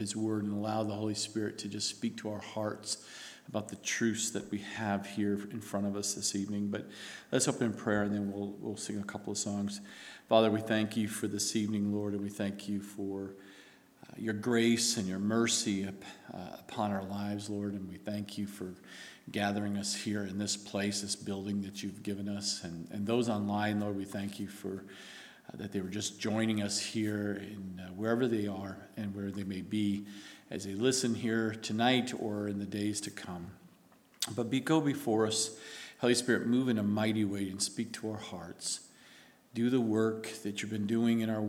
His Word and allow the Holy Spirit to just speak to our hearts about the truths that we have here in front of us this evening. But let's open in prayer, and then we'll sing a couple of songs. Father, we thank you for this evening, Lord, and we thank you for your grace and your mercy upon our lives, Lord, and we thank you for gathering us here in this place, this building that you've given us, and those online, Lord, we thank you for that they were just joining us here in wherever they are and where they may be as they listen here tonight or in the days to come. But go before us, Holy Spirit, move in a mighty way and speak to our hearts. Do the work that you've been doing in our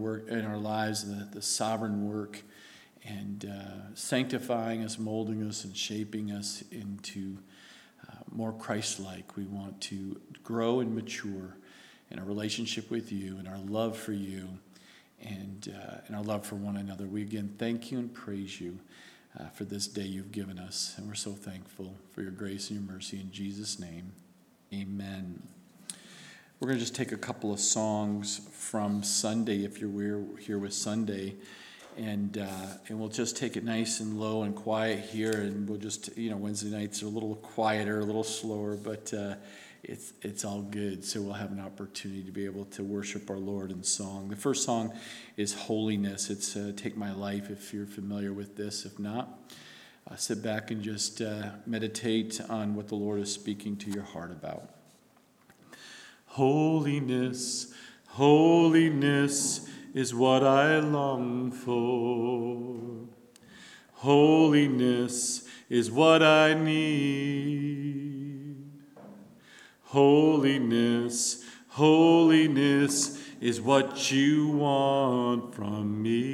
lives, the sovereign work, and sanctifying us, molding us, and shaping us into more Christ-like. We want to grow and mature in our relationship with you, and our love for you, and our love for one another. We again thank you and praise you for this day you've given us, and we're so thankful for your grace and your mercy. In Jesus' name, amen. We're going to just take a couple of songs from Sunday, if you're here with Sunday, and we'll just take it nice and low and quiet here, and we'll just, Wednesday nights are a little quieter, a little slower, but it's all good, so we'll have an opportunity to be able to worship our Lord in song. The first song is Holiness. It's Take My Life, if you're familiar with this. If not, sit back and just meditate on what the Lord is speaking to your heart about. Holiness, holiness is what I long for. Holiness is what I need. Holiness, holiness is what you want from me.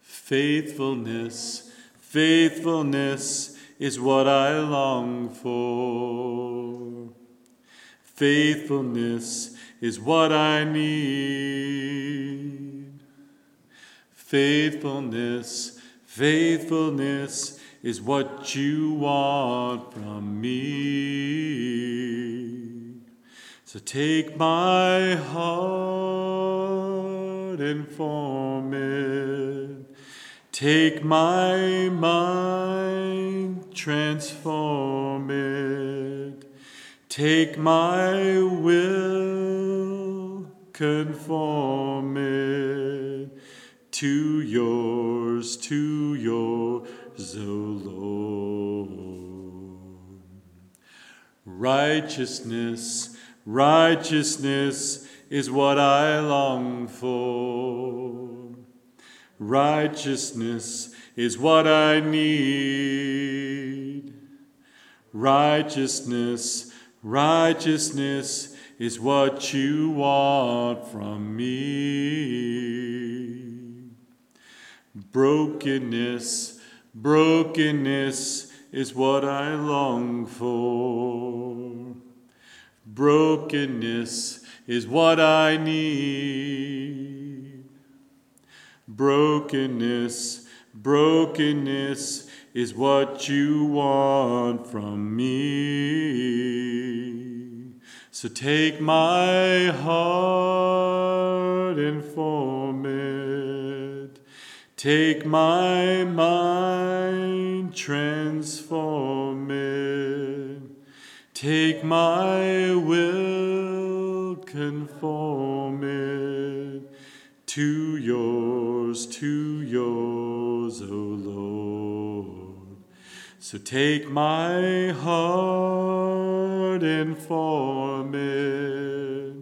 Faithfulness, faithfulness is what I long for. Faithfulness is what I need. Faithfulness, faithfulness is what you want from me. So take my heart and form it. Take my mind, transform it. Take my will, conform it to yours, O Lord. Righteousness, righteousness is what I long for. Righteousness is what I need. Righteousness, righteousness is what you want from me. Brokenness, brokenness is what I long for. Brokenness is what I need. Brokenness, brokenness is what you want from me. So take my heart and form it. Take my mind, transform it. Take my will, conform it to yours, O Lord. So take my heart and form it.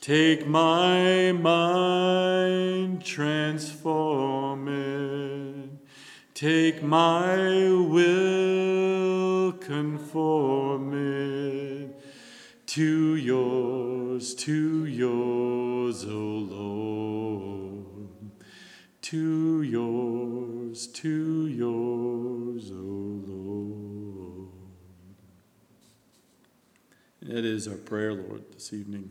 Take my mind, transform it. Take my will, conform it to yours, O Lord. To yours, O Lord. That is our prayer, Lord, this evening,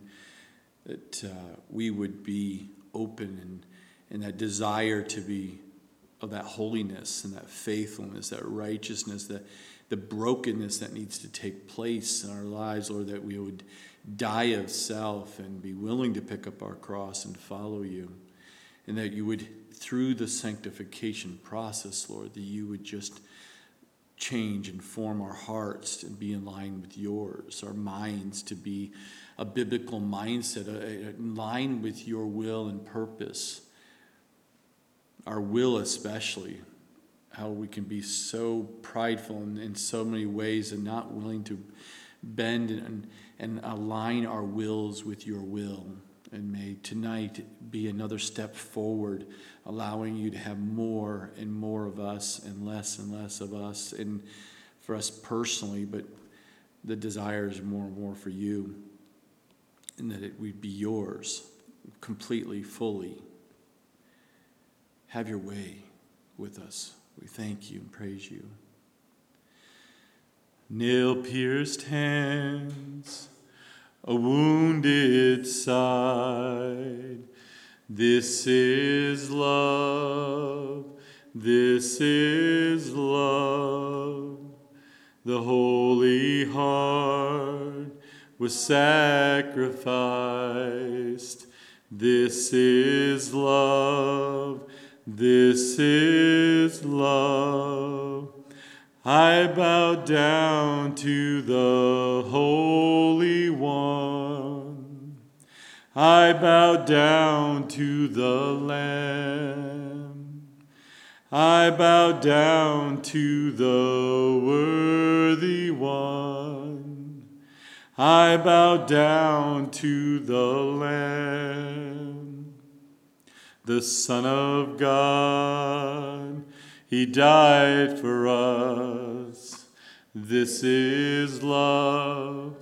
that we would be open and that desire to be of that holiness and that faithfulness, that righteousness, the brokenness that needs to take place in our lives, Lord, that we would die of self and be willing to pick up our cross and follow you. and that you would, through the sanctification process, Lord, that you would just change and form our hearts and be in line with yours, our minds to be a biblical mindset, in line with your will and purpose. Our will especially, how we can be so prideful in so many ways and not willing to bend and align our wills with your will. And may tonight be another step forward, allowing you to have more and more of us and less of us, and for us personally, but the desire is more and more for you, and that it would be yours completely, fully. Have your way with us. We thank you and praise you. Nail-pierced hands, a wounded side, this is love, this is love. The Holy Heart was sacrificed, this is love, this is love. I bow down to the Holy One. I bow down to the Lamb. I bow down to the Worthy One. I bow down to the Lamb, the Son of God. He died for us. This is love.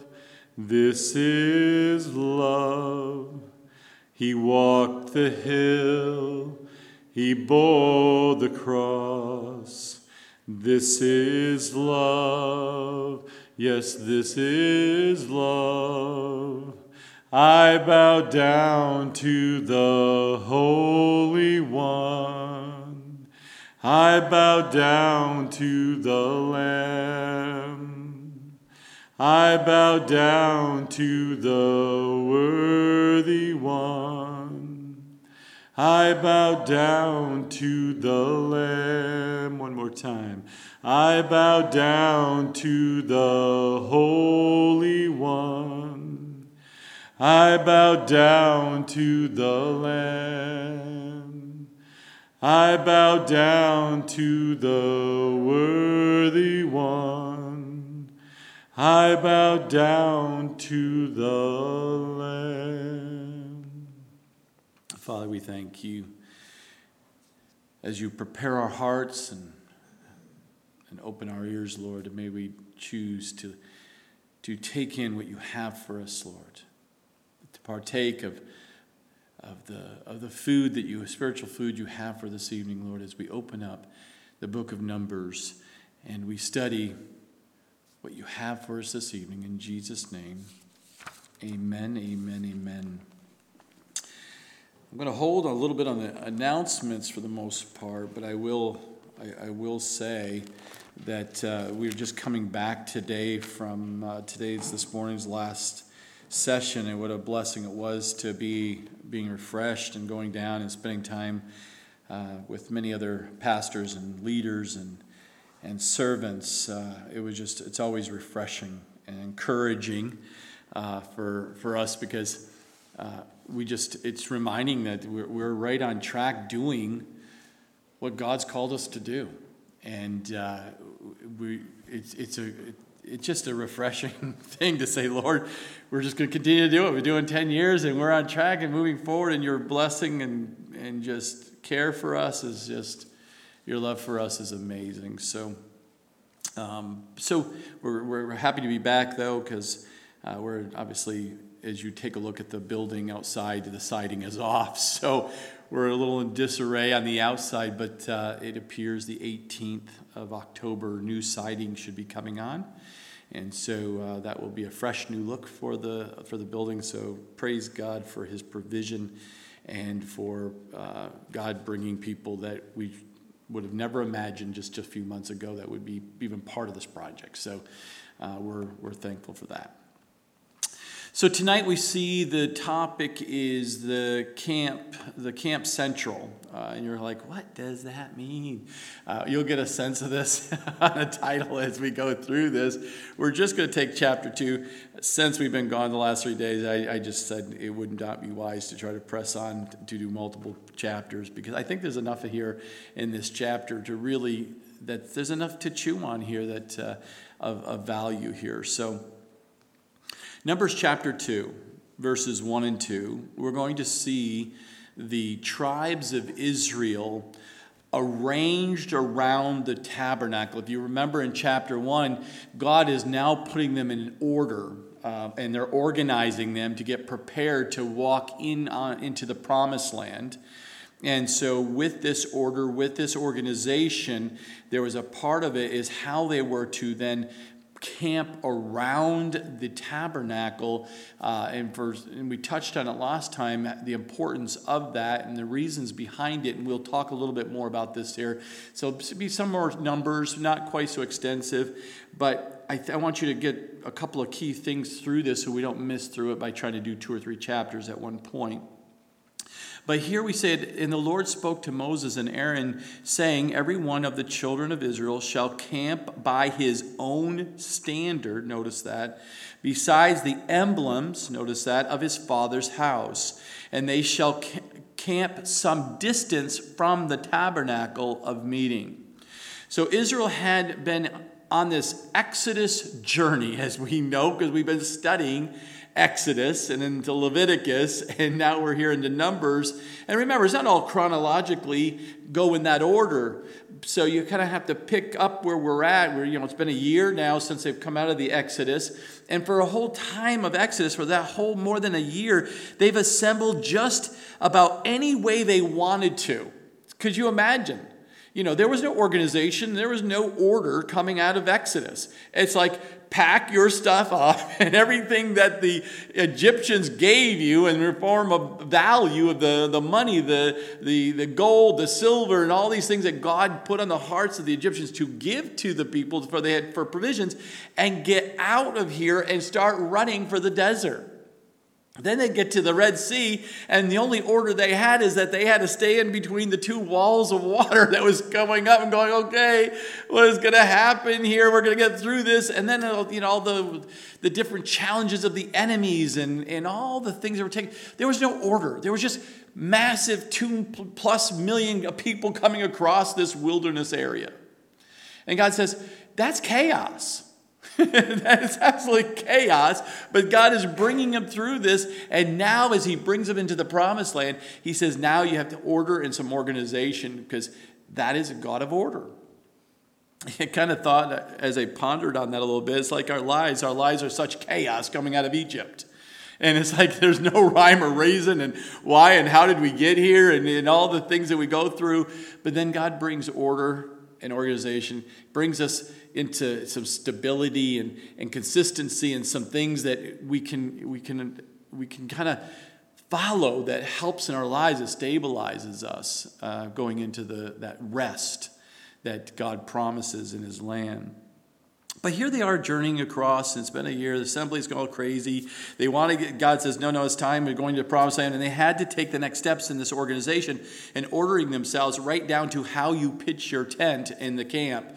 This is love. He walked the hill. He bore the cross. This is love. Yes, this is love. I bow down to the Holy One. I bow down to the Lamb. I bow down to the Worthy One. I bow down to the Lamb. One more time. I bow down to the Holy One. I bow down to the Lamb. I bow down to the Worthy One. I bow down to the Lamb. Father, we thank you as you prepare our hearts and open our ears, Lord, and may we choose to take in what you have for us, Lord, to partake of the food that you, spiritual food you have for this evening, Lord, as we open up the book of Numbers and we study what you have for us this evening. In Jesus' name, amen, amen, amen. I'm going to hold a little bit on the announcements for the most part, but I will say that we're just coming back today from this morning's last session, and what a blessing it was to be being refreshed and going down and spending time with many other pastors and leaders and servants. It's always refreshing and encouraging for us, because it's reminding that we're right on track doing what God's called us to do, and it's just a refreshing thing to say, Lord, we're just going to continue to do it. We're doing 10 years and we're on track and moving forward, and your blessing and just care for us is just, your love for us is amazing. So we're happy to be back, though, because we're obviously, as you take a look at the building outside, the siding is off. So we're a little in disarray on the outside, but it appears the 18th of October, new siding should be coming on. And so that will be a fresh new look for the building. So praise God for his provision and for God bringing people that we would have never imagined just a few months ago that would be even part of this project. So we're thankful for that. So tonight we see the topic is the camp central. And you're like, what does that mean? You'll get a sense of this on a title as we go through this. We're just going to take chapter 2. Since we've been gone the last 3 days, I just said it would not be wise to try to press on to do multiple chapters, because I think there's enough here in this chapter to really, that there's enough to chew on here that of value here. So Numbers chapter 2, verses 1 and 2, we're going to see the tribes of Israel arranged around the tabernacle. If you remember in chapter 1, God is now putting them in order, and they're organizing them to get prepared to walk into the promised land. And so with this order, with this organization, there was a part of it is how they were to then camp around the tabernacle, and we touched on it last time, the importance of that and the reasons behind it, and we'll talk a little bit more about this here. So be some more numbers, not quite so extensive, but I want you to get a couple of key things through this so we don't miss through it by trying to do 2 or 3 chapters at one point. But here we said, and the Lord spoke to Moses and Aaron, saying, every one of the children of Israel shall camp by his own standard, notice that, besides the emblems, notice that, of his father's house. And they shall camp some distance from the tabernacle of meeting. So Israel had been on this Exodus journey, as we know, because we've been studying Exodus and into Leviticus, and now we're here into Numbers. And remember, it's not all chronologically go in that order. So you kind of have to pick up where we're at. It's been a year now since they've come out of the Exodus. And for a whole time of Exodus, for that whole more than a year, they've assembled just about any way they wanted to. Could you imagine? There was no organization. There was no order coming out of Exodus. It's like, pack your stuff up, and everything that the Egyptians gave you in the form of value of the money, the gold, the silver, and all these things that God put on the hearts of the Egyptians to give to the people for provisions, and get out of here and start running for the desert. Then they get to the Red Sea, and the only order they had is that they had to stay in between the two walls of water that was coming up and going, okay, what is going to happen here? We're going to get through this. And then, all the different challenges of the enemies and all the things that were taken. There was no order. There was just massive 2+ million people coming across this wilderness area. And God says, that's chaos. That is absolutely chaos, but God is bringing them through this, and now as he brings them into the promised land, he says, now you have to order and some organization, because that is a God of order. I kind of thought, as I pondered on that a little bit, it's like our lives are such chaos coming out of Egypt. And it's like there's no rhyme or reason, and why and how did we get here, and all the things that we go through. But then God brings order and organization, brings us into some stability and consistency and some things that we can kind of follow that helps in our lives. It stabilizes us going into that rest that God promises in his land. But here they are journeying across, and it's been a year. The assembly's gone crazy. They want to get, God says, no, it's time. We're going to the promised land. And they had to take the next steps in this organization and ordering themselves right down to how you pitch your tent in the camp,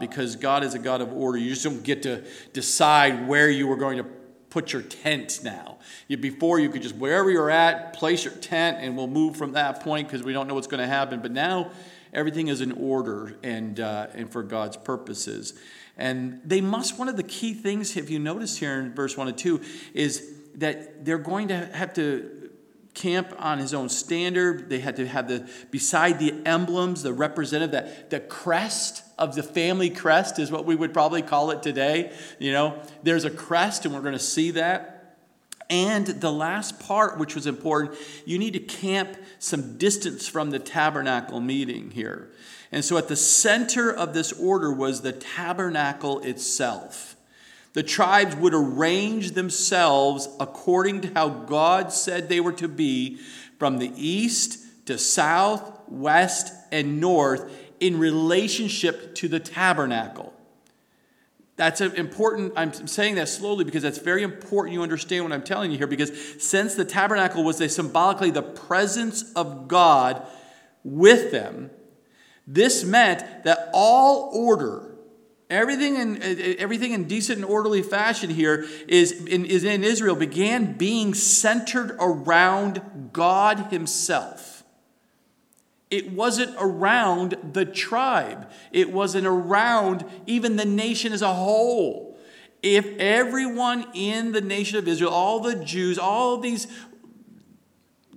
because God is a God of order. You just don't get to decide where you were going to put your tent now. Before, you could just, wherever you're at, place your tent, and we'll move from that point because we don't know what's going to happen. But now everything is in order and for God's purposes. And they must, one of the key things, if you notice here in verse 1 and 2, is that they're going to have to camp on his own standard. They had to have beside the emblems, the representative, the crest of the family crest is what we would probably call it today. There's a crest, and we're going to see that. And the last part, which was important, you need to camp some distance from the tabernacle meeting here. And so at the center of this order was the tabernacle itself. The tribes would arrange themselves according to how God said they were to be, from the east to south, west, and north, in relationship to the tabernacle. That's important. I'm saying that slowly because that's very important you understand what I'm telling you here, because since the tabernacle was symbolically the presence of God with them, this meant that all order, everything in decent and orderly fashion here is in Israel, began being centered around God himself. It wasn't around the tribe. It wasn't around even the nation as a whole. If everyone in the nation of Israel, all the Jews, all these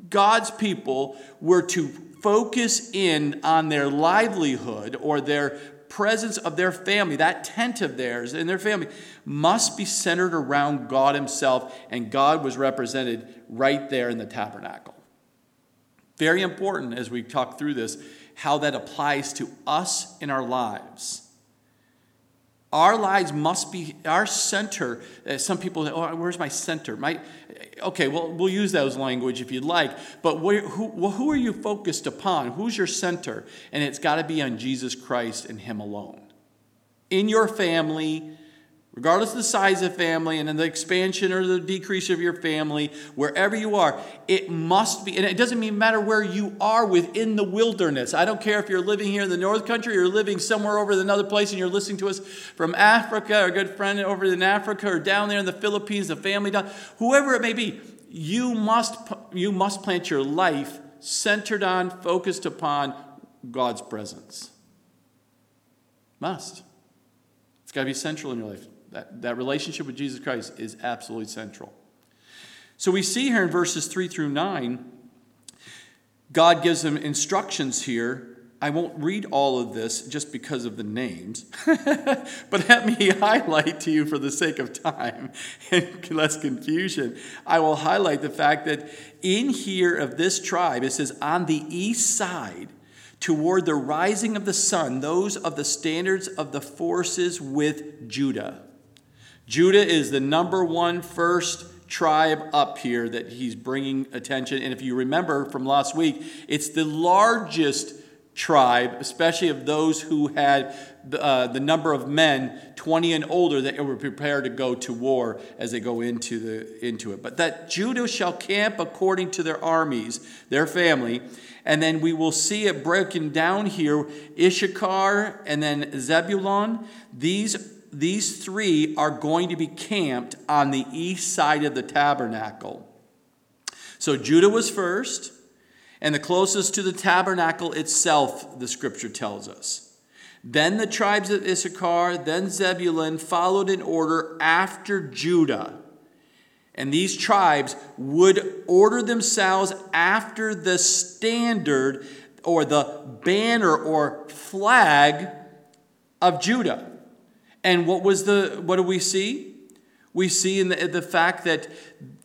God's people were to focus in on their livelihood or their presence of their family, that tent of theirs and their family must be centered around God himself, and God was represented right there in the tabernacle. Very important as we talk through this, how that applies to us in our lives. Our lives must be our center. Some people say, "Oh, where's my center?" Okay, well, we'll use those language if you'd like. But who are you focused upon? Who's your center? And it's got to be on Jesus Christ and him alone. In your family, regardless of the size of family and then the expansion or the decrease of your family, wherever you are, it must be, and it doesn't even matter where you are within the wilderness. I don't care if you're living here in the North Country or you're living somewhere over in another place and you're listening to us from Africa, our good friend over in Africa, or down there in the Philippines, the family, down, whoever it may be, you must plant your life centered on, focused upon God's presence. Must. It's got to be central in your life. That relationship with Jesus Christ is absolutely central. So we see here in verses 3 through 9, God gives them instructions here. I won't read all of this just because of the names, but let me highlight to you for the sake of time and less confusion. I will highlight the fact that in here of this tribe, it says on the east side, toward the rising of the sun, those of the standards of the forces with Judah. Judah is the number one first tribe up here that he's bringing attention. And if you remember from last week, it's the largest tribe, especially of those who had the number of men 20 and older that were prepared to go to war as they go into it. But that Judah shall camp according to their armies, their family. And then we will see it broken down here, Issachar and then Zebulun. These three are going to be camped on the east side of the tabernacle. So Judah was first, and the closest to the tabernacle itself, the scripture tells us. Then the tribes of Issachar, then Zebulun followed in order after Judah. And these tribes would order themselves after the standard or the banner or flag of Judah. And what do we see? We see in the fact that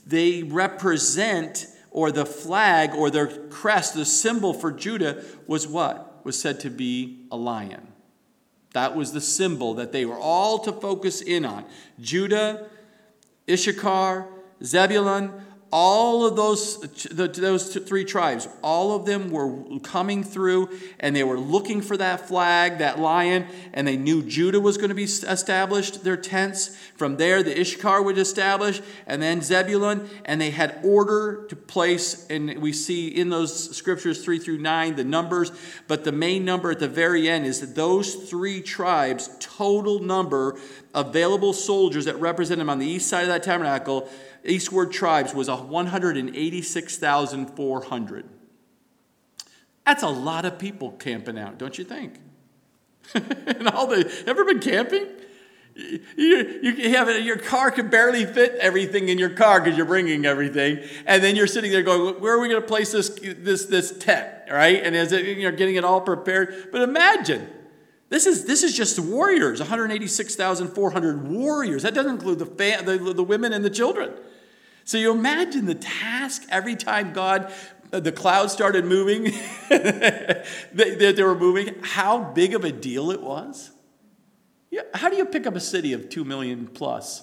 they represent, or the flag or their crest, the symbol for Judah was what? Was said to be a lion. That was the symbol that they were all to focus in on. Judah, Issachar, Zebulun, all of those three tribes, all of them were coming through, and they were looking for that flag, that lion, and they knew Judah was going to be established, their tents. From there, the Issachar would establish, and then Zebulun, and they had order to place, and we see in those scriptures 3 through 9, the numbers, but the main number at the very end is that those three tribes, total number available soldiers that represent them on the east side of that tabernacle, eastward tribes, was 186,400. That's a lot of people camping out, don't you think? And ever been camping? You have your car can barely fit everything in your car because you're bringing everything, and then you're sitting there going, "Where are we going to place this tent?" Right? And as you're getting it all prepared, but imagine. This is just warriors, 186,400 warriors. That doesn't include the women and the children. So you imagine the task every time the clouds started moving, they were moving, how big of a deal it was. Yeah, how do you pick up a city of 2 million plus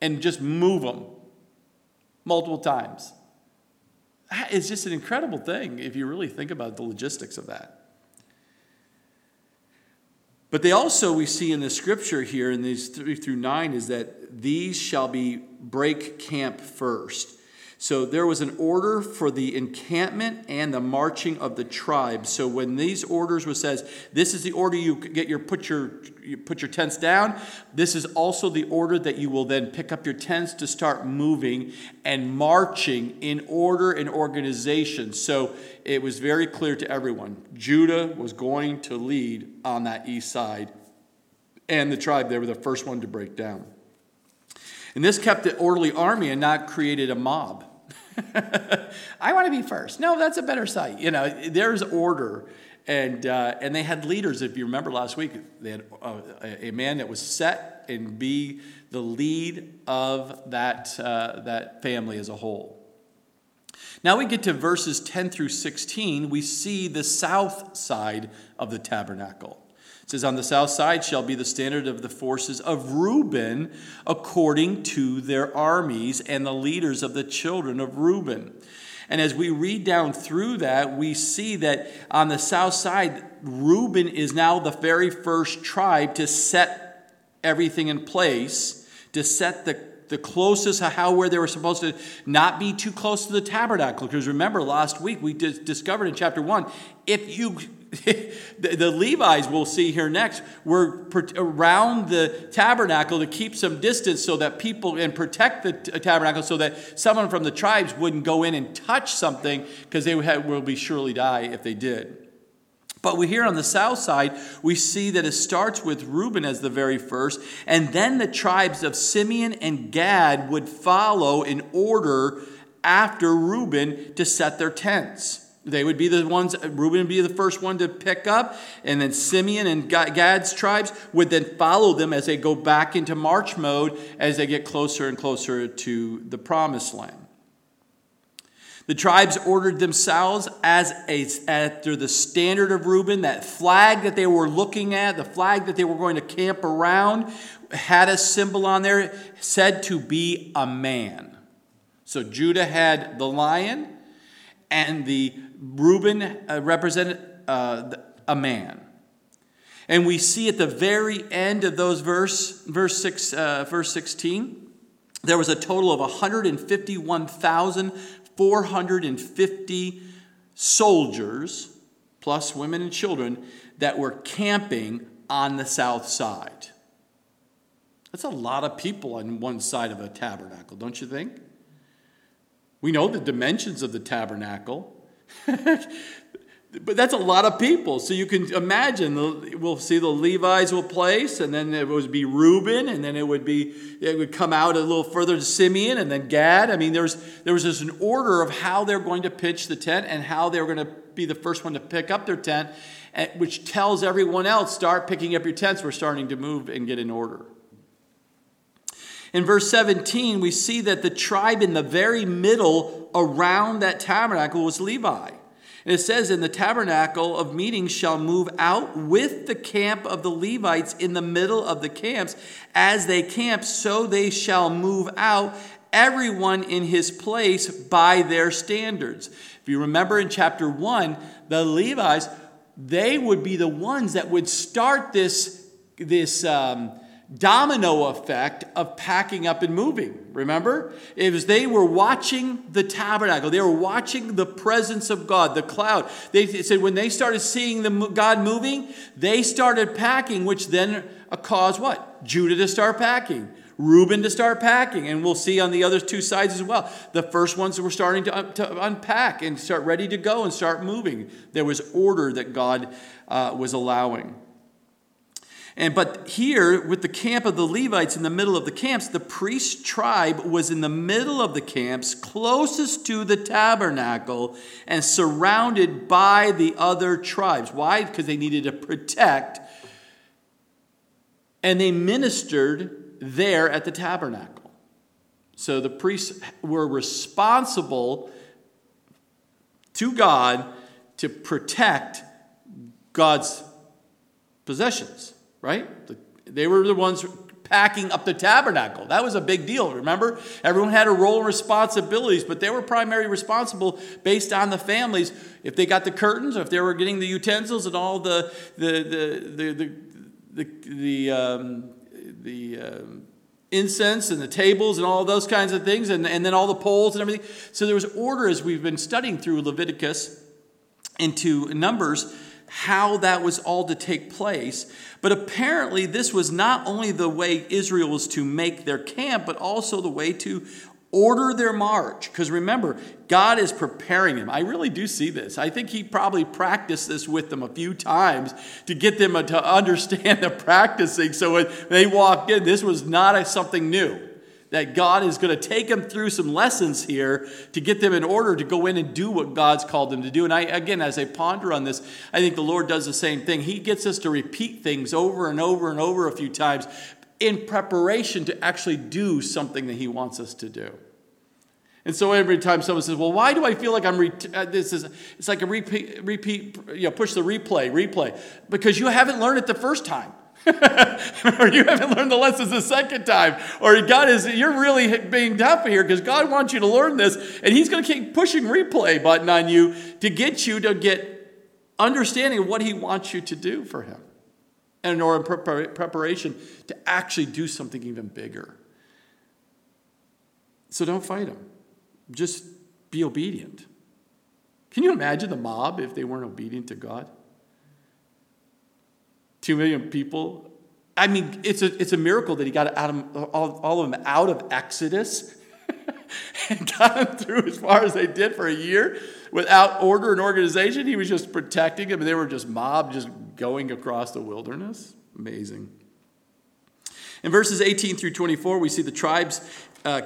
and just move them multiple times? It's just an incredible thing if you really think about the logistics of that. But they also, we see in the scripture here in these 3 through 9, is that these shall be break camp first. So there was an order for the encampment and the marching of the tribes. So when these orders were says, this is the order you get your put your tents down. This is also the order that you will then pick up your tents to start moving and marching in order and organization. So it was very clear to everyone. Judah was going to lead on that east side, and the tribe, they were the first one to break down. And this kept the orderly army and not created a mob. I want to be first. No, that's a better site. You know, there's order. And they had leaders. If you remember last week, they had a man that was set and be the lead of that family as a whole. Now we get to verses 10 through 16. We see the south side of the tabernacle. It says, on the south side shall be the standard of the forces of Reuben according to their armies and the leaders of the children of Reuben. And as we read down through that, we see that on the south side, Reuben is now the very first tribe to set everything in place, to set the closest where they were supposed to not be too close to the tabernacle. Because remember, last week we discovered in chapter 1, if you... the Levites, we'll see here next, were around the tabernacle to keep some distance so that people, and protect the tabernacle so that someone from the tribes wouldn't go in and touch something, because they will be surely die if they did. But we hear on the south side, we see that it starts with Reuben as the very first, and then the tribes of Simeon and Gad would follow in order after Reuben to set their tents. They would be the ones, Reuben would be the first one to pick up, and then Simeon and Gad's tribes would then follow them as they go back into march mode as they get closer and closer to the promised land. The tribes ordered themselves after the standard of Reuben. That flag that they were looking at, the flag that they were going to camp around, had a symbol on there said to be a man. So Judah had the lion, and the Reuben represented a man. And we see at the very end of those verse 16, there was a total of 151,450 soldiers, plus women and children, that were camping on the south side. That's a lot of people on one side of a tabernacle, don't you think? We know the dimensions of the tabernacle. But that's a lot of people. So you can imagine, we'll see the Levites will place, and then it would be Reuben, and then it would come out a little further to Simeon, and then Gad. I mean, there was just an order of how they're going to pitch the tent and how they were going to be the first one to pick up their tent, which tells everyone else, start picking up your tents. We're starting to move and get in order. In verse 17, we see that the tribe in the very middle around that tabernacle was Levi. And it says, and the tabernacle of meeting shall move out with the camp of the Levites in the middle of the camps. As they camp, so they shall move out, everyone in his place by their standards. If you remember in chapter 1, the Levites, they would be the ones that would start this domino effect of packing up and moving. Remember? It was they were watching the tabernacle. They were watching the presence of God, the cloud. They said when they started seeing God moving, they started packing, which then caused what? Judah to start packing, Reuben to start packing. And we'll see on the other two sides as well. The first ones were starting to unpack and start ready to go and start moving. There was order that God was allowing. But here, with the camp of the Levites in the middle of the camps, the priest tribe was in the middle of the camps, closest to the tabernacle, and surrounded by the other tribes. Why? Because they needed to protect, and they ministered there at the tabernacle. So the priests were responsible to God to protect God's possessions. Right? They were the ones packing up the tabernacle. That was a big deal, remember? Everyone had a role and responsibilities, but they were primarily responsible based on the families. If they got the curtains, or if they were getting the utensils and all the the incense and the tables and all those kinds of things, and then all the poles and everything. So there was order as we've been studying through Leviticus into Numbers, how that was all to take place. But apparently this was not only the way Israel was to make their camp, but also the way to order their march. Because remember, God is preparing them. I really do see this. I think he probably practiced this with them a few times to get them to understand the practicing. So when they walked in, this was not something new. That God is going to take them through some lessons here to get them in order to go in and do what God's called them to do. And I, again, as I ponder on this, I think the Lord does the same thing. He gets us to repeat things over and over and over a few times in preparation to actually do something that he wants us to do. And so every time someone says, well, why do I feel like I'm, it's like a repeat, you know, push the replay, because you haven't learned it the first time. Or you haven't learned the lessons the second time. Or God is, you're really being tough here because God wants you to learn this. And he's going to keep pushing replay button on you to get understanding of what he wants you to do for him. And or in preparation to actually do something even bigger. So don't fight him. Just be obedient. Can you imagine the mob if they weren't obedient to God? 2 million people. I mean, it's a miracle that he got all of them out of Exodus and got them through as far as they did for a year without order and organization. He was just protecting them, and they were just mobbed, just going across the wilderness. Amazing. In verses 18 through 24, we see the tribes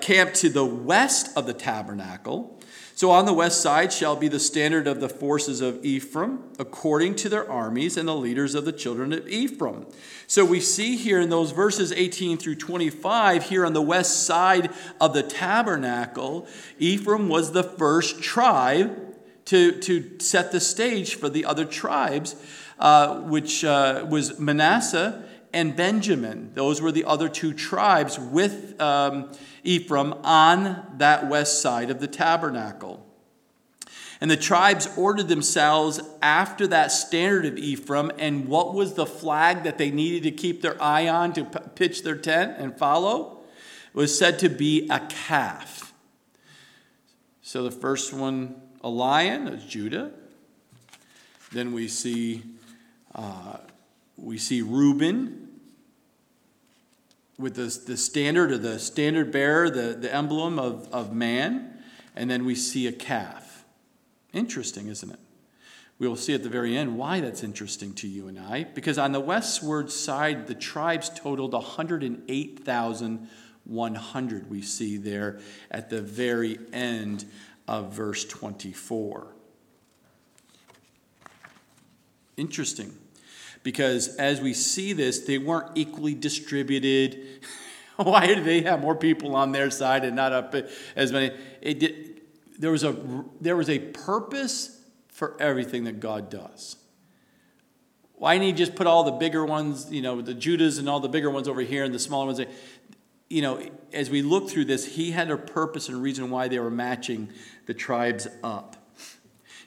camp to the west of the tabernacle. So on the west side shall be the standard of the forces of Ephraim, according to their armies and the leaders of the children of Ephraim. So we see here in those verses 18 through 25, here on the west side of the tabernacle, Ephraim was the first tribe to set the stage for the other tribes, which was Manasseh and Benjamin. Those were the other two tribes with Ephraim on that west side of the tabernacle. And the tribes ordered themselves after that standard of Ephraim. And what was the flag that they needed to keep their eye on to pitch their tent and follow? It was said to be a calf. So the first one, a lion, is Judah. Then we see Reuben, with the standard or the standard bearer, the emblem of man, and then we see a calf. Interesting, isn't it? We will see at the very end why that's interesting to you and I, because on the westward side, the tribes totaled 108,100, we see there at the very end of verse 24. Interesting. Because as we see this, they weren't equally distributed. Why did they have more people on their side and not up as many? There was a purpose for everything that God does. Why didn't he just put all the bigger ones, you know, the Judas and all the bigger ones over here and the smaller ones? You know, as we look through this, he had a purpose and a reason why they were matching the tribes up.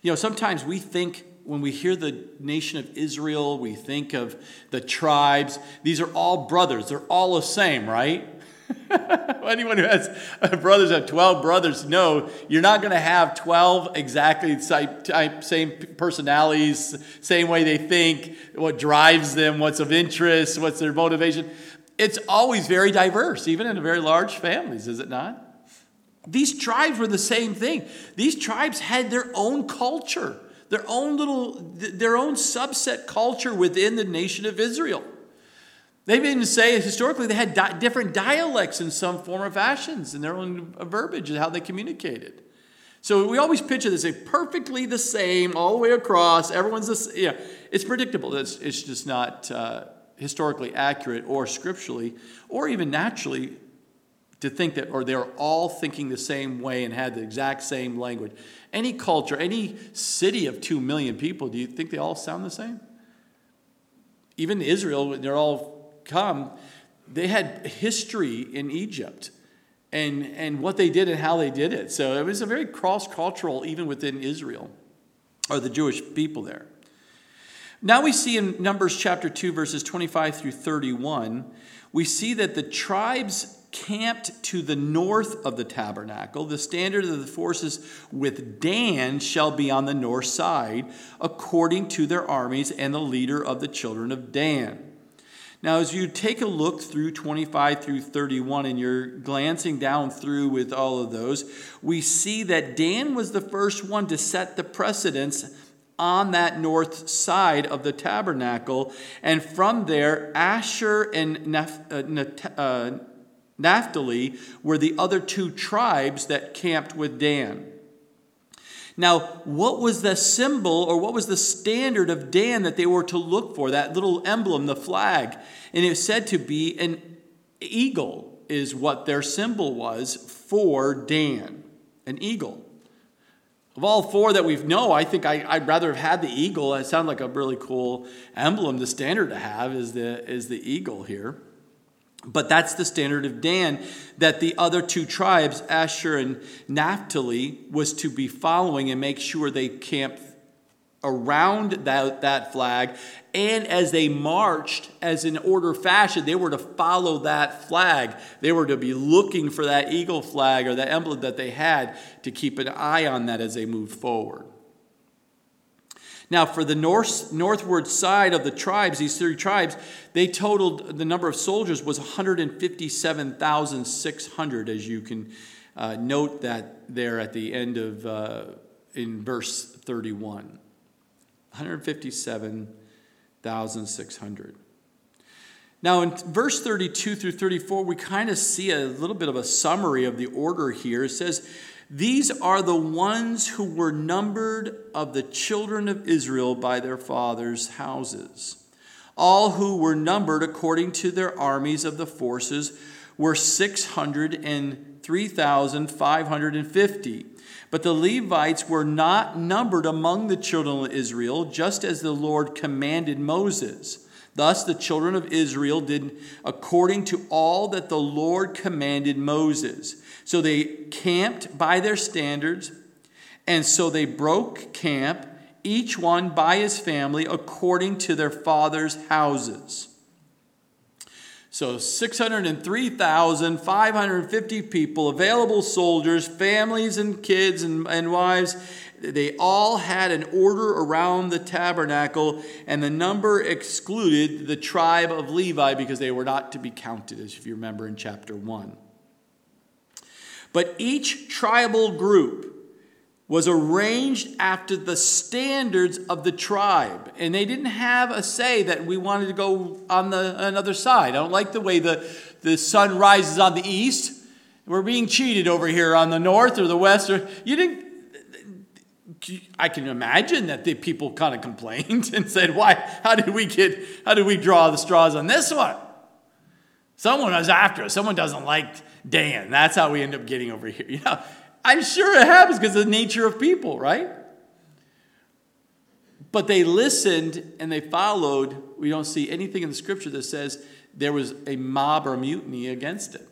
You know, sometimes we think, when we hear the nation of Israel, we think of the tribes. These are all brothers. They're all the same, right? Anyone who has brothers, have 12 brothers, no, you're not going to have 12 exactly same personalities, same way they think, what drives them, what's of interest, what's their motivation. It's always very diverse, even in very large families, is it not? These tribes were the same thing. These tribes had their own culture. Their own subset culture within the nation of Israel. They even say historically they had different dialects in some form or fashions and their own verbiage and how they communicated. So we always picture this as perfectly the same all the way across. Everyone's the same. Yeah, it's predictable. It's just not historically accurate or scripturally or even naturally to think that, or they're all thinking the same way and had the exact same language. Any culture, any city of 2 million people, do you think they all sound the same? Even Israel, when they're all come, they had history in Egypt and what they did and how they did it. So it was a very cross-cultural even within Israel or the Jewish people there. Now we see in Numbers chapter 2, verses 25 through 31, we see that the tribes camped to the north of the tabernacle. The standard of the forces with Dan shall be on the north side, according to their armies and the leader of the children of Dan. Now, as you take a look through 25 through 31, and you're glancing down through with all of those, we see that Dan was the first one to set the precedence on that north side of the tabernacle. And from there, Asher and Naphtali were the other two tribes that camped with Dan. Now, what was the symbol, or what was the standard of Dan that they were to look for? That little emblem, the flag. And it was said to be an eagle is what their symbol was for Dan, an eagle. Of all four that we know, I think I'd rather have had the eagle. It sounds like a really cool emblem. The standard to have is the eagle here. But that's the standard of Dan that the other two tribes, Asher and Naphtali, was to be following and make sure they camped around that flag. And as they marched, as in order fashion, they were to follow that flag. They were to be looking for that eagle flag or the emblem that they had to keep an eye on that as they moved forward. Now, for the northward side of the tribes, these three tribes, they totaled, the number of soldiers was 157,600, as you can note that there at the end of, in verse 31. 157,600. Now, in verse 32 through 34, we kind of see a little bit of a summary of the order here. It says, "These are the ones who were numbered of the children of Israel by their fathers' houses. All who were numbered according to their armies of the forces were 603,550. But the Levites were not numbered among the children of Israel, just as the Lord commanded Moses. Thus the children of Israel did according to all that the Lord commanded Moses. So they camped by their standards, and so they broke camp, each one by his family, according to their fathers' houses." So 603,550 people, available soldiers, families and kids and wives. They all had an order around the tabernacle, and the number excluded the tribe of Levi because they were not to be counted, as if you remember in chapter 1. But each tribal group was arranged after the standards of the tribe. And they didn't have a say that we wanted to go on another side. I don't like the way the sun rises on the east. We're being cheated over here on the north or the west. I can imagine that the people kind of complained and said, "Why? How did we draw the straws on this one? Someone was after us. Someone doesn't like Dan. That's how we end up getting over here." You know, I'm sure it happens because of the nature of people, right? But they listened and they followed. We don't see anything in the scripture that says there was a mob or mutiny against it.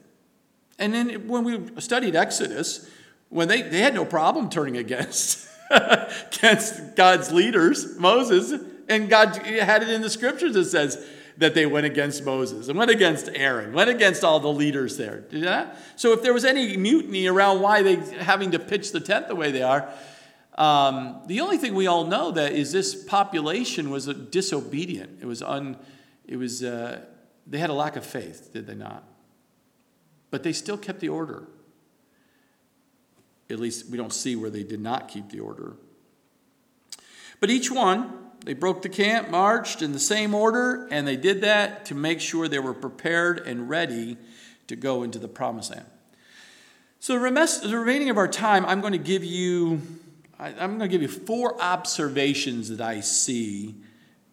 And then when we studied Exodus, when they had no problem turning against God's leaders, Moses, and God had it in the scriptures that says that they went against Moses and went against Aaron, went against all the leaders there. Yeah? So if there was any mutiny around why they having to pitch the tent the way they are, the only thing we all know that is this population was disobedient. They had a lack of faith, did they not? But they still kept the order. At least we don't see where they did not keep the order. But each one, they broke the camp, marched in the same order, and they did that to make sure they were prepared and ready to go into the promised land. So the remaining of our time, I'm going to give you four observations that I see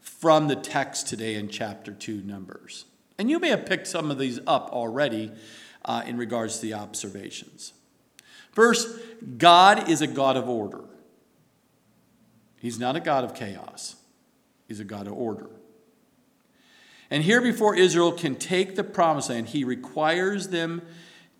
from the text today in chapter 2, Numbers. And you may have picked some of these up already in regards to the observations. First, God is a God of order. He's not a God of chaos. He's a God of order. And here before Israel can take the promised land, he requires them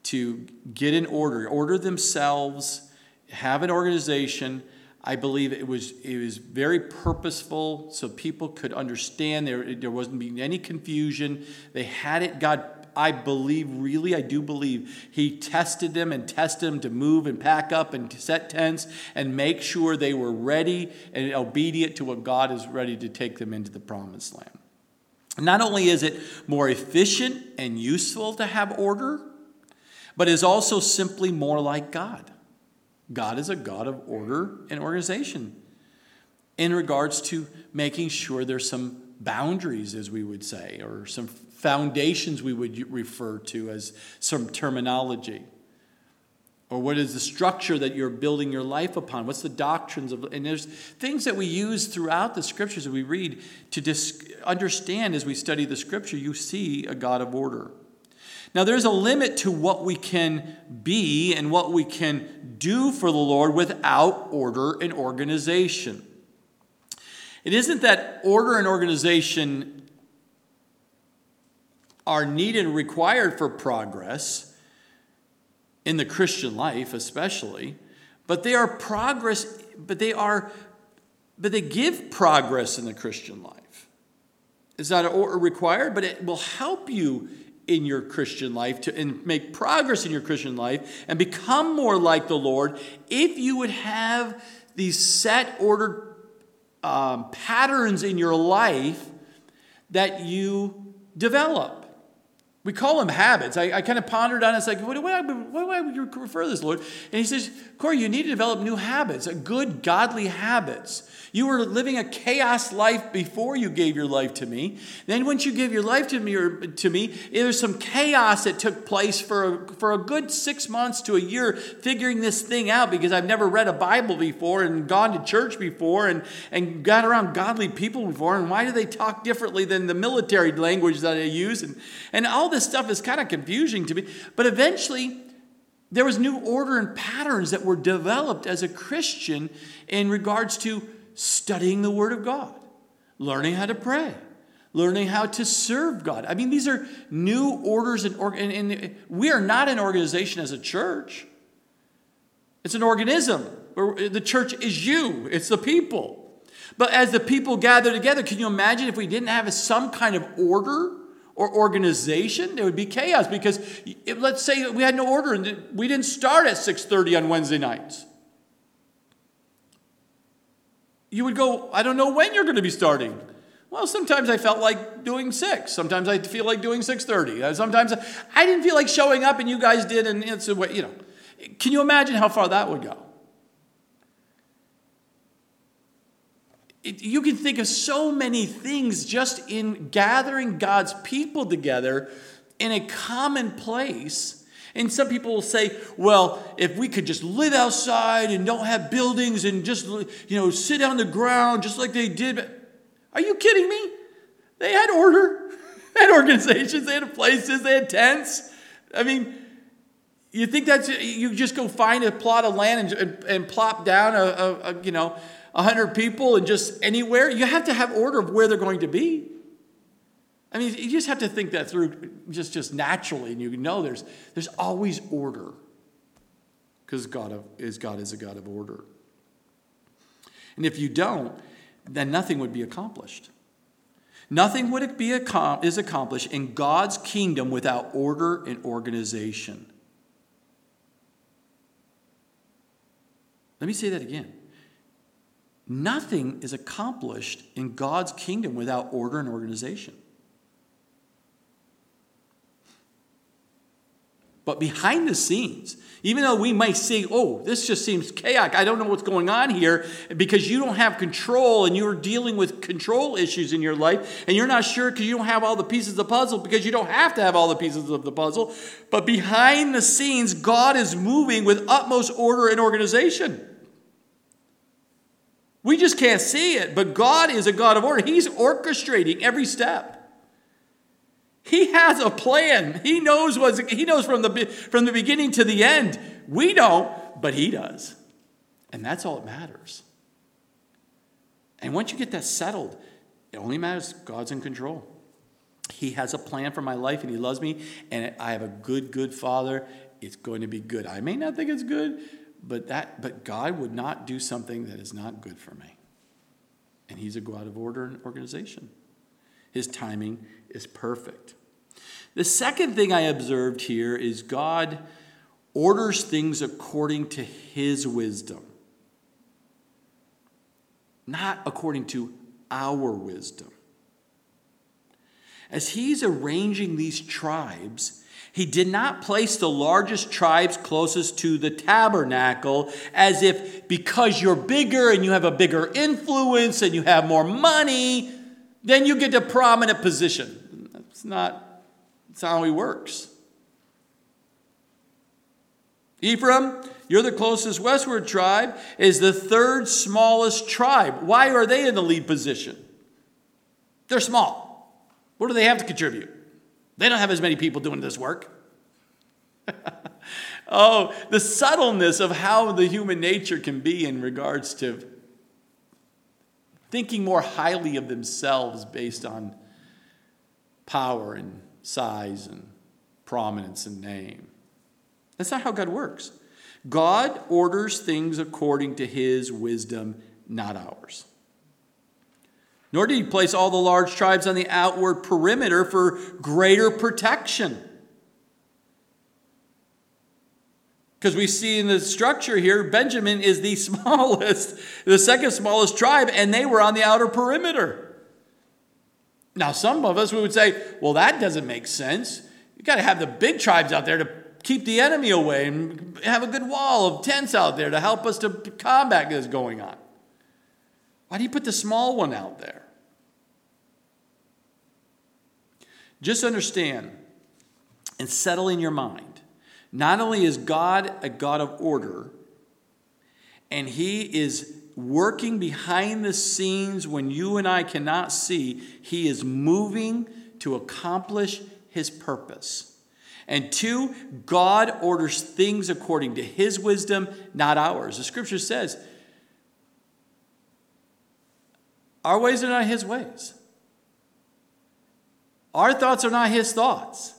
to get in order themselves, have an organization. I believe it was very purposeful, so people could understand. There wasn't being any confusion. They had it. God, I believe, really, I do believe, he tested them to move and pack up and set tents and make sure they were ready and obedient to what God is ready to take them into the promised land. Not only is it more efficient and useful to have order, but is also simply more like God. God is a God of order and organization in regards to making sure there's some boundaries, as we would say, or some foundations we would refer to as some terminology. Or what is the structure that you're building your life upon? What's the doctrines of? And there's things that we use throughout the scriptures that we read to understand as we study the scripture. You see a God of order. Now, there's a limit to what we can be and what we can do for the Lord without order and organization. It isn't that order and organization are needed and required for progress in the Christian life, especially, but they give progress in the Christian life. It's not required, but it will help you in your Christian life and make progress in your Christian life and become more like the Lord if you would have these set ordered patterns in your life that you develop. We call them habits. I kind of pondered on it. It's like, what would you refer to this, Lord? And he says, Corey, you need to develop new habits, good, godly habits. You were living a chaos life before you gave your life to me. Then once you give your life to me, there's some chaos that took place for a good 6 months to a year figuring this thing out, because I've never read a Bible before and gone to church before and got around godly people before. And why do they talk differently than the military language that I use? And all this stuff is kind of confusing to me, but eventually there was new order and patterns that were developed as a Christian in regards to studying the Word of God, learning how to pray, learning how to serve God. I mean, these are new orders, and we are not an organization as a church. It's an organism. The church is you. It's the people. But as the people gather together, can you imagine if we didn't have some kind of order or organization? There would be chaos, because let's say we had no order and we didn't start at 6:30 on Wednesday nights. You would go, I don't know when you're going to be starting. Well, sometimes I felt like doing 6. Sometimes I feel like doing 6:30. Sometimes I didn't feel like showing up and you guys did, and it's a way, you know. Can you imagine how far that would go? You can think of so many things just in gathering God's people together in a common place. And some people will say, well, if we could just live outside and don't have buildings and just, sit on the ground just like they did. Are you kidding me? They had order. They had organizations. They had places. They had tents. I mean, you think you just go find a plot of land and plop down 100 people and just anywhere? You have to have order of where they're going to be. I mean, you just have to think that through just naturally, and you know there's always order, because God is a God of order. And if you don't, then nothing would be accomplished. Nothing would be accomplished in God's kingdom without order and organization. Let me say that again. Nothing is accomplished in God's kingdom without order and organization. But behind the scenes, even though we might see, oh, this just seems chaotic, I don't know what's going on here, because you don't have control and you're dealing with control issues in your life, and you're not sure because you don't have all the pieces of the puzzle, because you don't have to have all the pieces of the puzzle. But behind the scenes, God is moving with utmost order and organization. We just can't see it, but God is a God of order. He's orchestrating every step. He has a plan. He knows from the beginning to the end. We don't, but He does. And that's all that matters. And once you get that settled, it only matters God's in control. He has a plan for my life, and He loves me, and I have a good, good Father. It's going to be good. I may not think it's good, But God would not do something that is not good for me. And he's a God of order and organization. His timing is perfect. The second thing I observed here is God orders things according to his wisdom, not according to our wisdom. As he's arranging these tribes, he did not place the largest tribes closest to the tabernacle as if because you're bigger and you have a bigger influence and you have more money, then you get a prominent position. That's not how he works. Ephraim, you're the closest westward tribe, is the third smallest tribe. Why are they in the lead position? They're small. What do they have to contribute? They don't have as many people doing this work. Oh, the subtleness of how the human nature can be in regards to thinking more highly of themselves based on power and size and prominence and name. That's not how God works. God orders things according to his wisdom, not ours. Nor did he place all the large tribes on the outward perimeter for greater protection. Because we see in the structure here, Benjamin is the smallest, the second smallest tribe, and they were on the outer perimeter. Now, some of us we would say, well, that doesn't make sense. You've got to have the big tribes out there to keep the enemy away and have a good wall of tents out there to help us to combat this going on. Why do you put the small one out there? Just understand and settle in your mind. Not only is God a God of order, and he is working behind the scenes when you and I cannot see, he is moving to accomplish his purpose. And two, God orders things according to his wisdom, not ours. The scripture says, our ways are not his ways. Our thoughts are not his thoughts.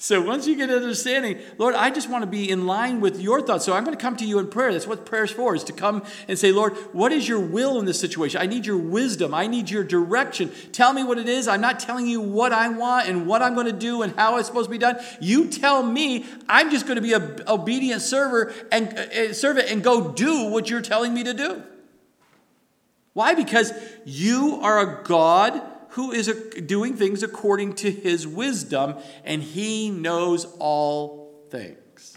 So once you get an understanding, Lord, I just want to be in line with your thoughts. So I'm going to come to you in prayer. That's what prayer's for, is to come and say, Lord, what is your will in this situation? I need your wisdom. I need your direction. Tell me what it is. I'm not telling you what I want and what I'm going to do and how it's supposed to be done. You tell me. I'm just going to be an obedient servant and go do what you're telling me to do. Why? Because you are a God who is doing things according to his wisdom, and he knows all things.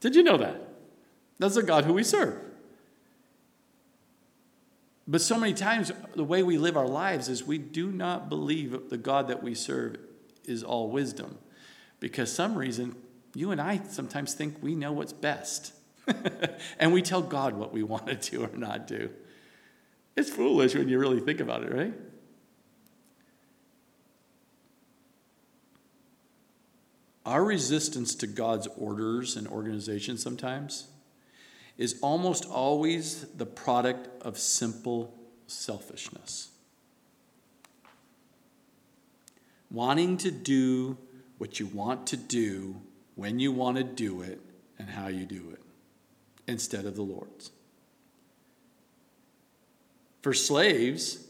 Did you know that? That's the God who we serve. But so many times, the way we live our lives is we do not believe the God that we serve is all wisdom. Because some reason, you and I sometimes think we know what's best. And we tell God what we want to do or not do. It's foolish when you really think about it, right? Our resistance to God's orders and organization sometimes is almost always the product of simple selfishness. Wanting to do what you want to do, when you want to do it, and how you do it, instead of the Lord's. For slaves,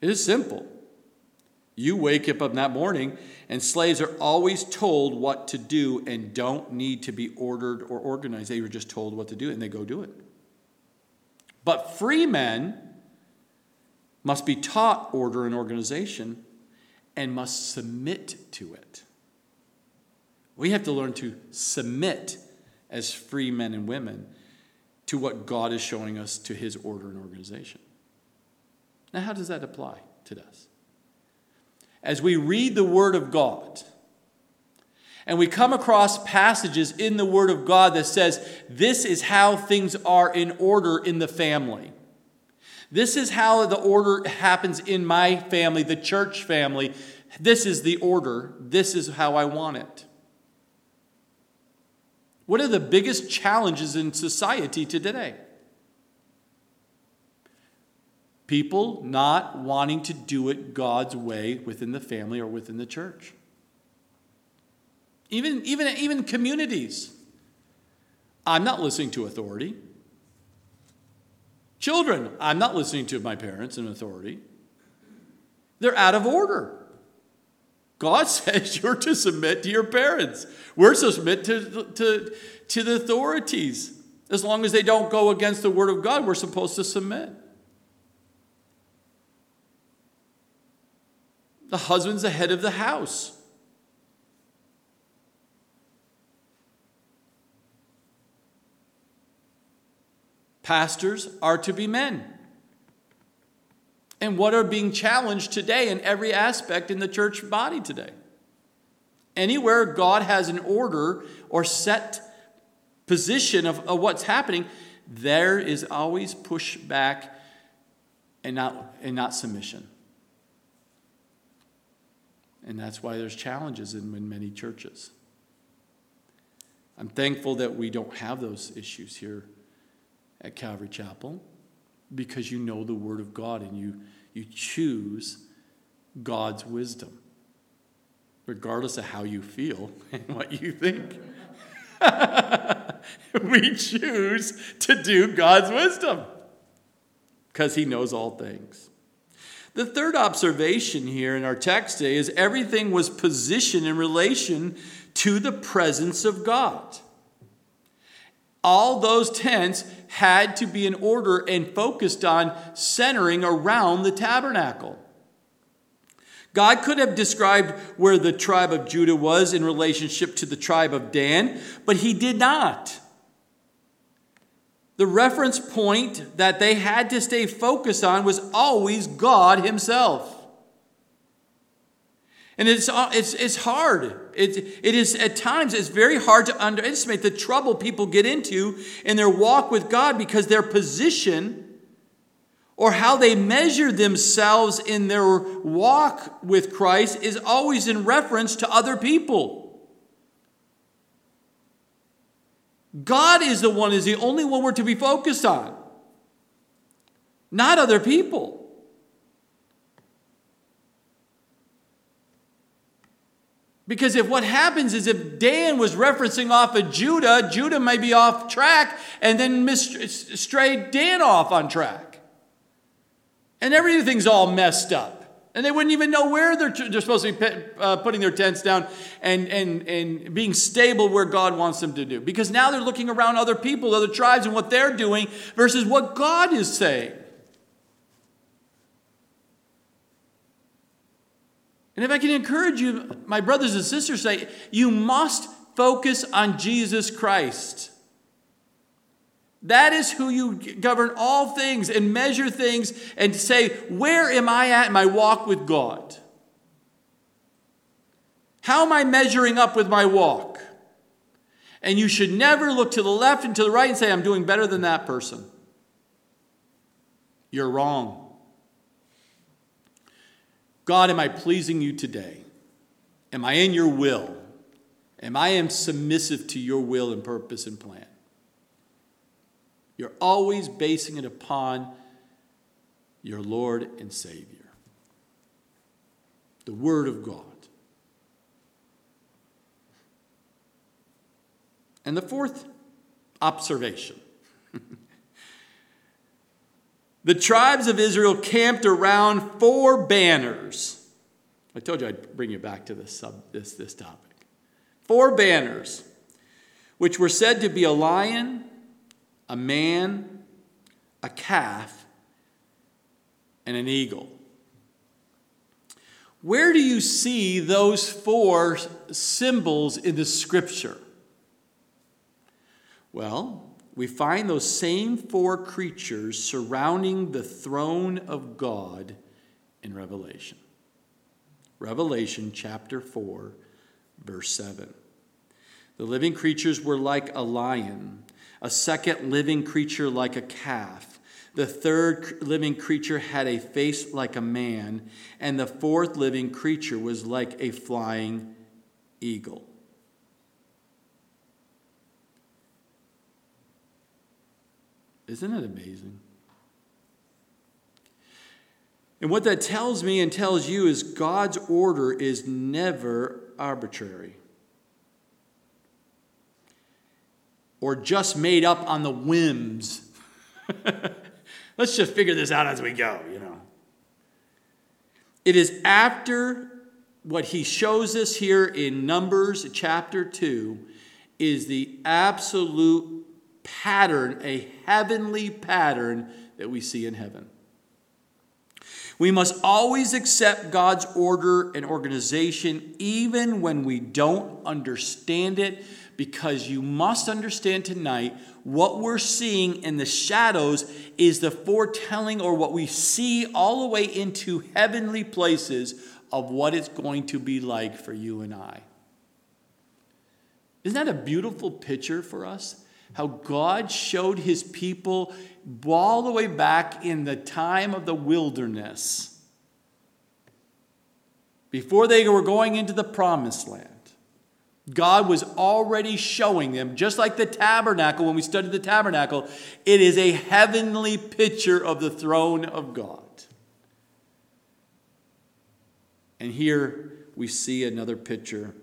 it is simple. You wake up on that morning, and slaves are always told what to do and don't need to be ordered or organized. They were just told what to do, and they go do it. But free men must be taught order and organization and must submit to it. We have to learn to submit as free men and women to what God is showing us to his order and organization. Now, how does that apply to us? As we read the Word of God, and we come across passages in the Word of God that says, this is how things are in order in the family. This is how the order happens in my family, the church family. This is the order. This is how I want it. What are the biggest challenges in society today? People not wanting to do it God's way within the family or within the church. Even communities. I'm not listening to authority. Children, I'm not listening to my parents in authority. They're out of order. God says you're to submit to your parents. We're to submit to the authorities. As long as they don't go against the word of God, we're supposed to submit. The husband's the head of the house. Pastors are to be men. And what are being challenged today in every aspect in the church body today? Anywhere God has an order or set position of what's happening, there is always pushback and not submission. And that's why there's challenges in many churches. I'm thankful that we don't have those issues here at Calvary Chapel, because you know the word of God and you choose God's wisdom, regardless of how you feel and what you think. We choose to do God's wisdom because he knows all things. The third observation here in our text today is everything was positioned in relation to the presence of God. All those tents had to be in order and focused on centering around the tabernacle. God could have described where the tribe of Judah was in relationship to the tribe of Dan, but he did not. The reference point that they had to stay focused on was always God himself. And it's hard. It is at times, it's very hard to underestimate the trouble people get into in their walk with God, because their position or how they measure themselves in their walk with Christ is always in reference to other people. God is the only one we're to be focused on, not other people. Because if what happens is if Dan was referencing off of Judah, Judah may be off track and then strayed Dan off on track. And everything's all messed up. And they wouldn't even know where they're supposed to be putting their tents down and being stable where God wants them to do. Because now they're looking around other people, other tribes, and what they're doing versus what God is saying. And if I can encourage you, my brothers and sisters, say you must focus on Jesus Christ. That is who you govern all things and measure things and say, where am I at in my walk with God? How am I measuring up with my walk? And you should never look to the left and to the right and say, I'm doing better than that person. You're wrong. God, am I pleasing you today? Am I in your will? Am I submissive to your will and purpose and plan? You're always basing it upon your Lord and Savior, the Word of God. And the fourth observation. The tribes of Israel camped around four banners. I told you I'd bring you back to this topic. Four banners, which were said to be a lion, a man, a calf, and an eagle. Where do you see those four symbols in the scripture? Well, we find those same four creatures surrounding the throne of God in Revelation. Revelation chapter 4, verse 7. The living creatures were like a lion, a second living creature like a calf. The third living creature had a face like a man, and the fourth living creature was like a flying eagle. Isn't it amazing? And what that tells me and tells you is God's order is never arbitrary. or just made up on the whims. Let's just figure this out as we go, you know. It is after what he shows us here in Numbers chapter 2 is the absolute pattern, a heavenly pattern that we see in heaven. We must always accept God's order and organization even when we don't understand it, because you must understand tonight what we're seeing in the shadows is the foretelling, or what we see all the way into heavenly places, of what it's going to be like for you and I. Isn't that a beautiful picture for us? How God showed his people all the way back in the time of the wilderness, before they were going into the promised land. God was already showing them, just like the tabernacle, when we studied the tabernacle, it is a heavenly picture of the throne of God. And here we see another picture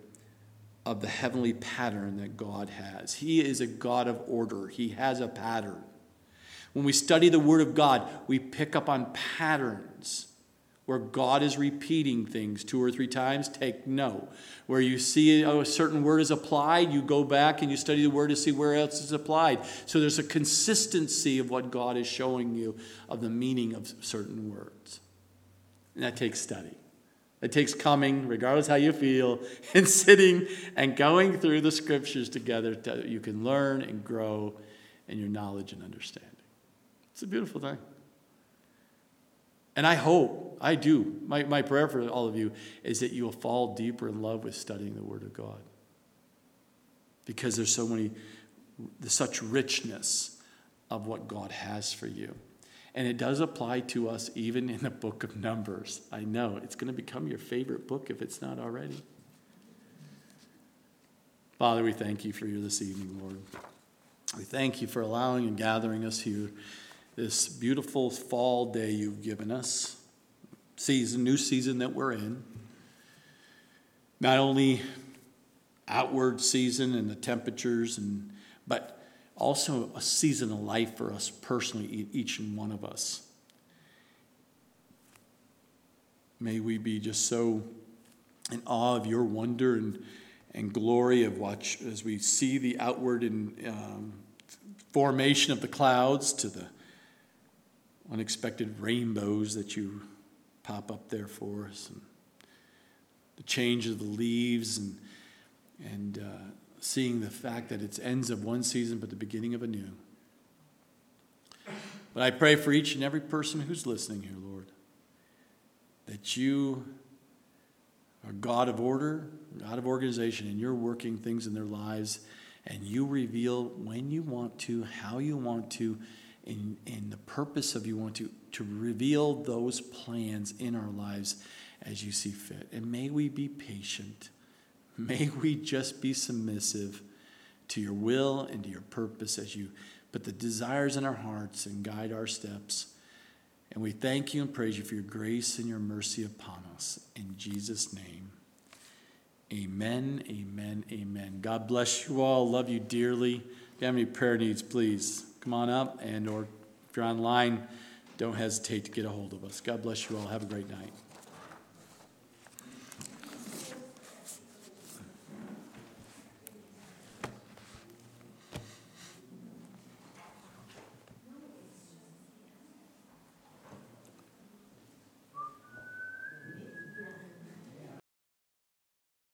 of the heavenly pattern that God has. He is a God of order. He has a pattern. When we study the Word of God, we pick up on patterns where God is repeating things 2 or 3 times. Take note. Where you see a certain word is applied, you go back and you study the word to see where else it's applied. So there's a consistency of what God is showing you of the meaning of certain words. And that takes study. It takes coming, regardless how you feel, and sitting and going through the scriptures together so you can learn and grow in your knowledge and understanding. It's a beautiful thing. And I hope, I do, my prayer for all of you is that you will fall deeper in love with studying the Word of God. Because there's so many, such richness of what God has for you. And it does apply to us even in the book of Numbers. I know, it's going to become your favorite book if it's not already. Father, we thank you for you this evening, Lord. We thank you for allowing and gathering us here this beautiful fall day you've given us. New season that we're in. Not only outward season and the temperatures, but also a season of life for us personally, each and one of us. May we be just so in awe of your wonder and glory of watch as we see the outward formation of the clouds to the unexpected rainbows that you pop up there for us, and the change of the leaves and seeing the fact that it's ends of one season but the beginning of a new. But I pray for each and every person who's listening here, Lord, that you are God of order, God of organization, and you're working things in their lives, and you reveal when you want to, how you want to, and the purpose of you want to reveal those plans in our lives as you see fit. And may we be patient. May we just be submissive to your will and to your purpose as you put the desires in our hearts and guide our steps. And we thank you and praise you for your grace and your mercy upon us. In Jesus' name, amen, amen, amen. God bless you all. Love you dearly. If you have any prayer needs, please come on up, and or if you're online, don't hesitate to get a hold of us. God bless you all. Have a great night.